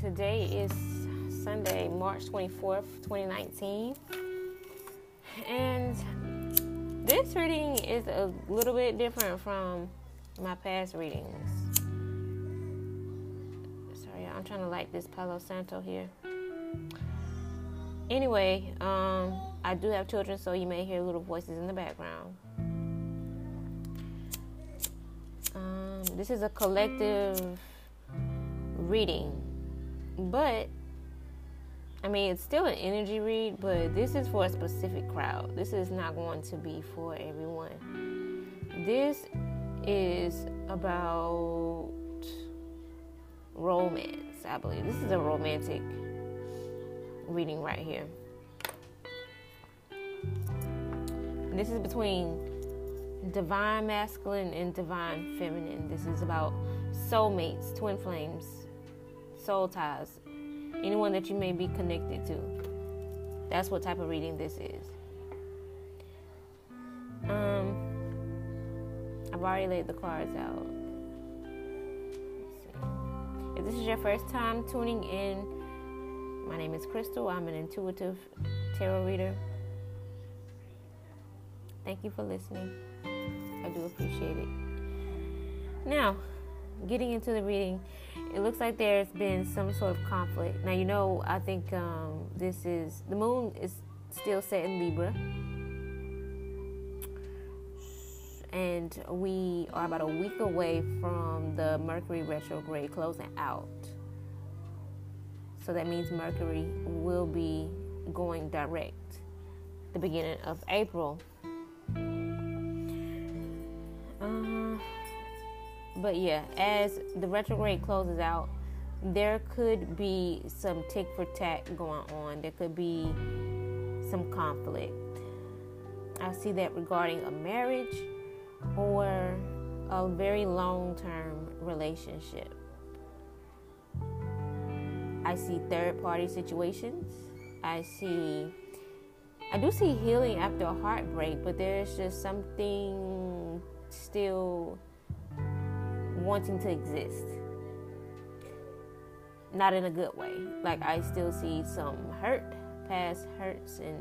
today is Sunday, March 24th, 2019. And this reading is a little bit different from my past readings. Sorry, I'm trying to light this Palo Santo here. Anyway, I do have children, so you may hear little voices in the background. This is a collective reading, but I mean, it's still an energy read, but this is for a specific crowd. This is not going to be for everyone. This is about romance, I believe. This is a romantic reading right here. This is between divine masculine and divine feminine. This is about soulmates, twin flames, soul ties, anyone that you may be connected to. That's what type of reading this is. I've already laid the cards out. If this is your first time tuning in, my name is Crystal. I'm an intuitive tarot reader. Thank you for listening. I do appreciate it. Now, getting into the reading, it looks like there's been some sort of conflict. Now, you know, I think this is, the moon is still set in Libra. And we are about a week away from the Mercury retrograde closing out. So that means Mercury will be going direct the beginning of April. But yeah, as the retrograde closes out, there could be some tick for tack going on. There could be some conflict. I see that regarding a marriage or a very long-term relationship. I see third-party situations. I do see healing after a heartbreak, but there's just something still wanting to exist, not in a good way. Like, I still see some hurt, past hurts, and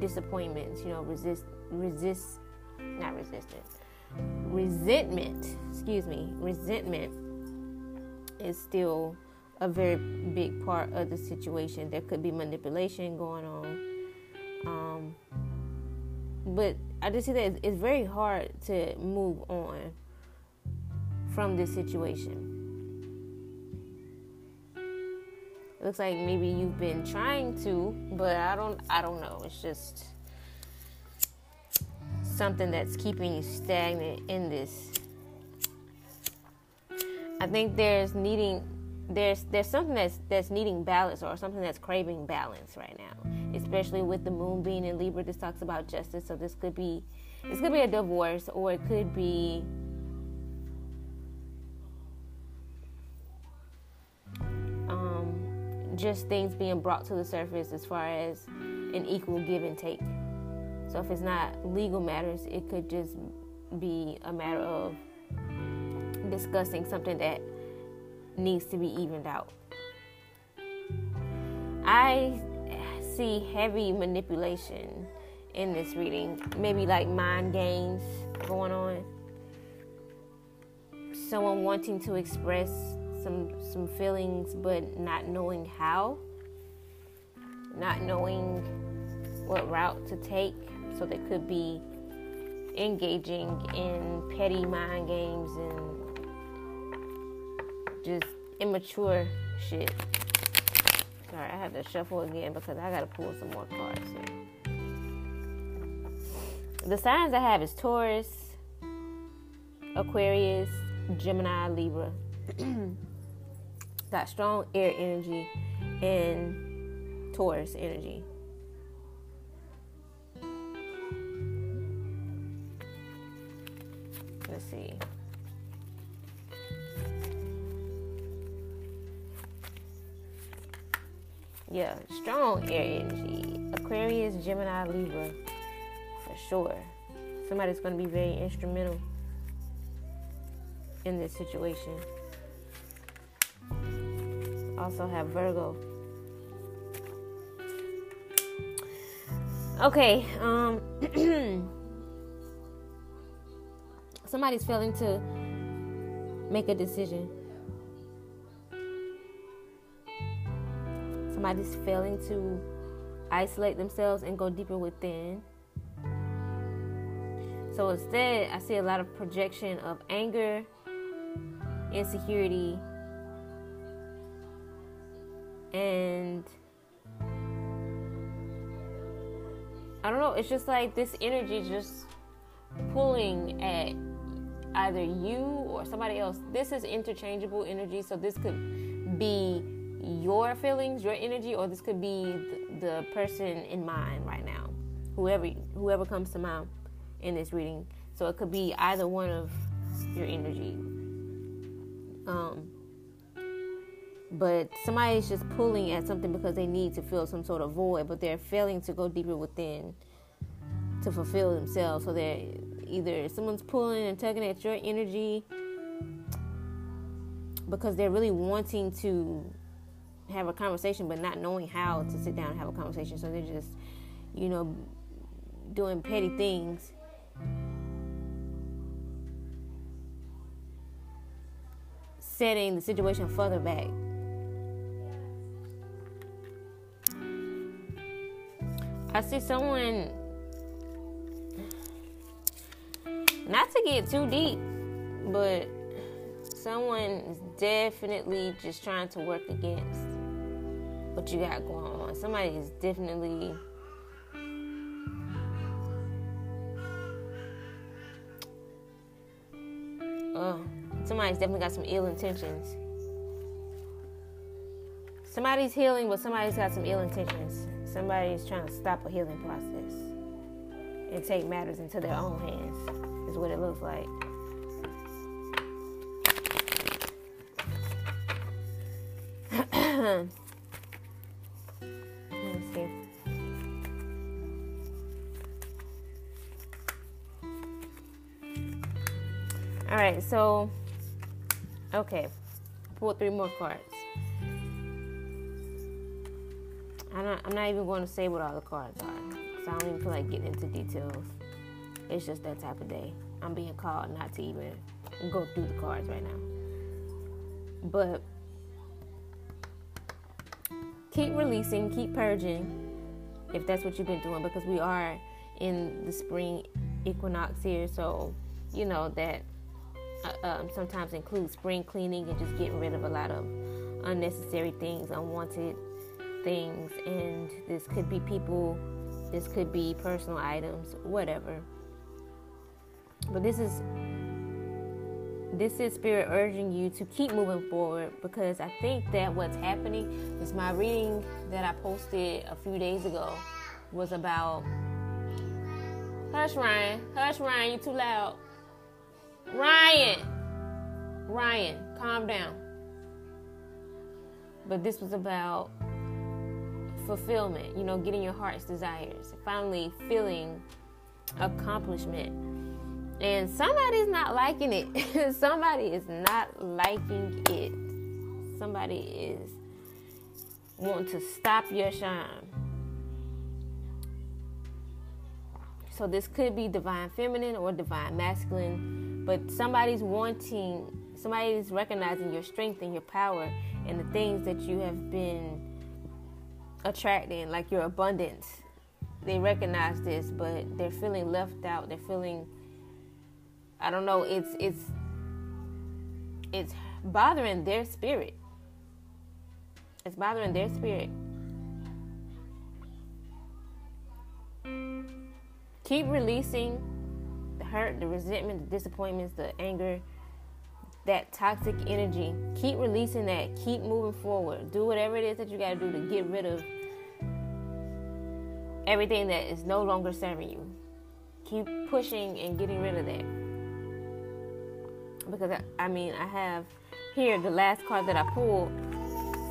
disappointments, you know, resentment is still a very big part of the situation. There could be manipulation going on, but I just see that it's very hard to move on from this situation. It looks like maybe you've been trying to, but I don't know. It's just something that's keeping you stagnant in this. I think there's something that's needing balance, or something that's craving balance right now, especially with the moon being in Libra. This talks about justice, so this could be a divorce, or it could be just things being brought to the surface as far as an equal give and take. So if it's not legal matters, it could just be a matter of discussing something that needs to be evened out. I see heavy manipulation in this reading. Maybe like mind games going on. Someone wanting to express some feelings, but not knowing how. Not knowing what route to take. So they could be engaging in petty mind games and just immature shit. Sorry, I have to shuffle again because I gotta pull some more cards here. The signs I have is Taurus, Aquarius, Gemini, Libra. Got strong air energy and Taurus energy. Let's see. Yeah, strong air energy. Aquarius, Gemini, Libra, for sure. Somebody's going to be very instrumental. in this situation. Also have Virgo. Okay, somebody's failing to make a decision. Somebody's failing to isolate themselves and go deeper within. So instead, I see a lot of projection of anger, insecurity, and I don't know, it's just like this energy just pulling at either you or somebody else. This is interchangeable energy, so this could be your feelings, your energy, or this could be the person in mind right now, whoever comes to mind in this reading. So it could be either one of your energy. But somebody's just pulling at something because they need to fill some sort of void, but they're failing to go deeper within to fulfill themselves. So they're either someone's pulling and tugging at your energy because they're really wanting to have a conversation but not knowing how to sit down and have a conversation. So they're just, you know, doing petty things. Setting the situation further back. I see someone, not to get too deep, but someone is definitely just trying to work against what you got going on. Somebody is definitely somebody's definitely got some ill intentions. Somebody's healing, but somebody's got some ill intentions. Somebody's trying to stop a healing process and take matters into their own hands, is what it looks like. Let's see. All right, so, okay, pull 3 more cards. I'm not even going to say what all the cards are, so I don't even feel like getting into details. It's just that type of day. I'm being called not to even go through the cards right now. But keep releasing, keep purging, if that's what you've been doing, because we are in the spring equinox here, so you know that sometimes includes spring cleaning and just getting rid of a lot of unnecessary things, unwanted things, and this could be people, this could be personal items, whatever. But this is spirit urging you to keep moving forward, because I think that what's happening is my reading that I posted a few days ago was about hush Ryan, you too loud. Ryan, calm down. But this was about fulfillment, you know, getting your heart's desires, finally feeling accomplishment. And somebody's not liking it. Somebody is not liking it. Somebody is wanting to stop your shine. So this could be divine feminine or divine masculine, but somebody's recognizing your strength and your power and the things that you have been attracting, like your abundance. They recognize this, but they're feeling left out. They're feeling, I don't know, it's bothering their spirit. It's bothering their spirit. Keep releasing the hurt, the resentment, the disappointments, the anger, that toxic energy. Keep releasing that. Keep moving forward. Do whatever it is that you got to do to get rid of everything that is no longer serving you. Keep pushing and getting rid of that. Because, I have here the last card that I pulled.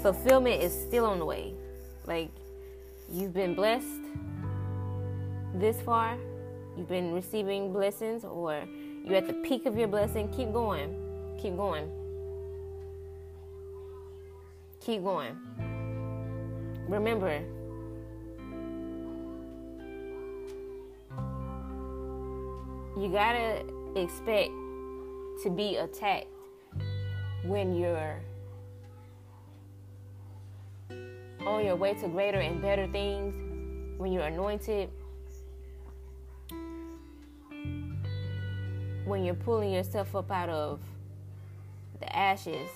Fulfillment is still on the way. Like, you've been blessed this far, you've been receiving blessings, or you're at the peak of your blessing. Keep going, Keep going. Keep going. Remember, you gotta expect to be attacked when you're on your way to greater and better things, when you're anointed, when you're pulling yourself up out of the ashes.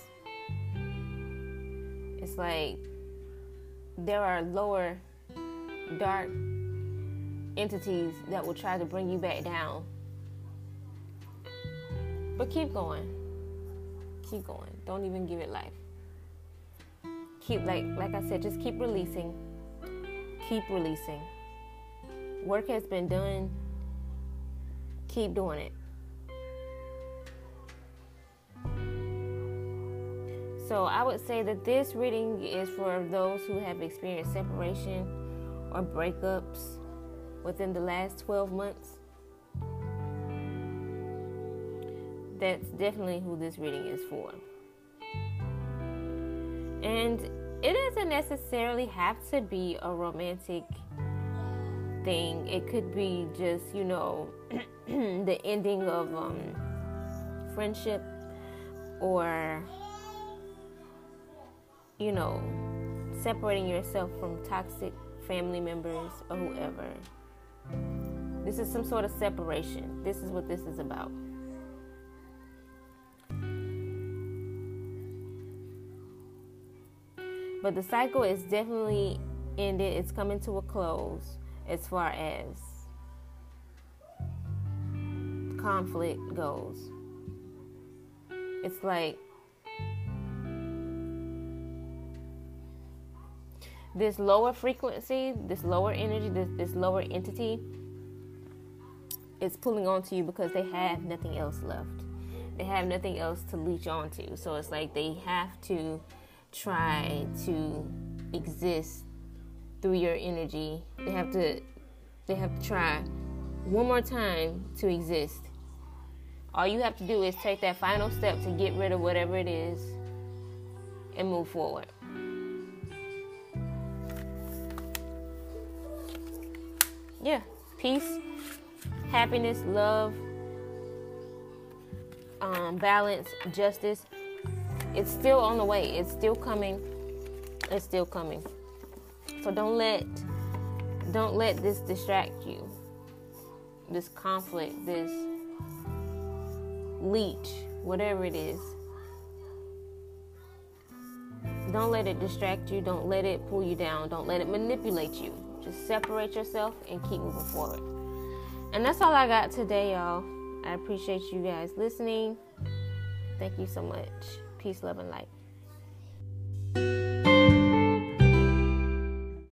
It's like there are lower, dark entities that will try to bring you back down. But keep going. Keep going. Don't even give it life. Keep, like I said, just keep releasing. Keep releasing. Work has been done. Keep doing it. So I would say that this reading is for those who have experienced separation or breakups within the last 12 months. That's definitely who this reading is for. And it doesn't necessarily have to be a romantic thing. It could be just, you know, the ending of friendship, or, you know, separating yourself from toxic family members or whoever. This is some sort of separation. This is what this is about. But the cycle is definitely ended. It's coming to a close as far as conflict goes. It's like this lower frequency, this lower energy, this lower entity is pulling onto you because they have nothing else left. They have nothing else to leech onto. So it's like they have to try to exist through your energy. They have to try one more time to exist. All you have to do is take that final step to get rid of whatever it is and move forward. Yeah, peace, happiness, love, balance, justice. It's still on the way. It's still coming. It's still coming. So don't let this distract you. This conflict, this leech, whatever it is. Don't let it distract you. Don't let it pull you down. Don't let it manipulate you. Just separate yourself and keep moving forward. And that's all I got today, y'all. I appreciate you guys listening. Thank you so much. Peace, love, and light.